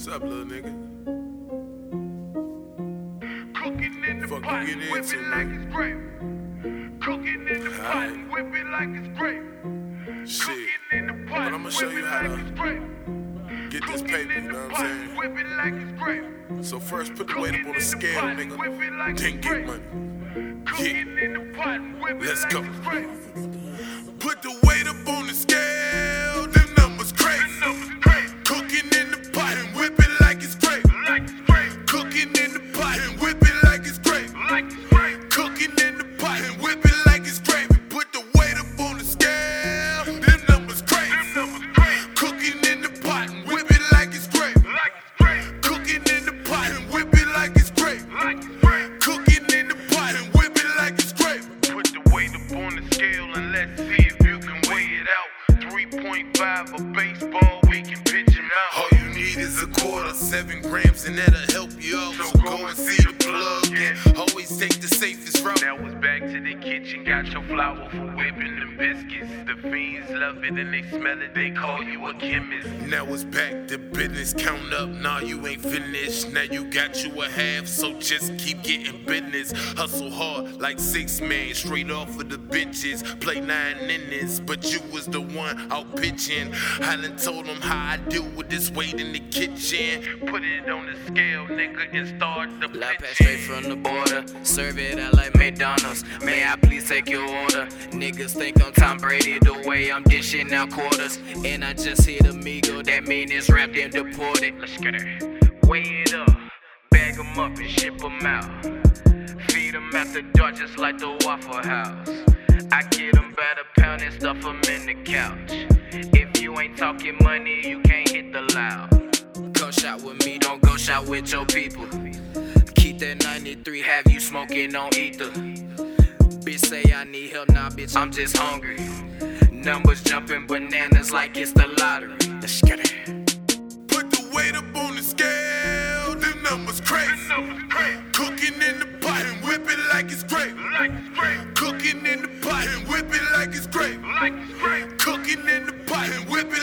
What's up, little nigga? Cooking in the pot, whip it like it's grape. Cooking in the pot, whip it like it's grape. Cooking in the pot, whip it like it's grape. Get this paper, you know what I'm saying? Whip it like it's grape. So first put the weight up on the scale, nigga. Then get money. Cooking in the pot, whip it like it's grape. Put the weight up on the scale, them numbers crazy. Now it's back to business, count up, nah you ain't finished. Now you got you a half, so just keep getting business. Hustle hard like 6 man, straight off of the benches. Play 9 innings, but you was the one out pitching. I done told them how I deal with this weight in the kitchen. Put it on the scale, nigga, and start the pitching. Lap straight from the border, serve it out like McDonald's. May I please take your order? Niggas think I'm Tom Brady the way I'm dishing out quarters. And I just hit Amigo, that mean it's wrapped and deported. Let's get it. Weigh it up, bag them up and ship them out. Feed them at the door just like the Waffle House. I get them by the pound and stuff them in the couch. If you ain't talking money, you can't hit the loud. Go shop with me, don't go shop with your people. Keep that 93, have you smoking on ether. Bitch say I need help, nah bitch, I'm just hungry. Numbers jumping bananas like it's the lottery. Let's get it. Put the weight up on the scale, them numbers crazy. Cooking in the pot and whip it like it's grape. Cooking in the pot and whip it like it's grape. Cooking in the pot and whip it.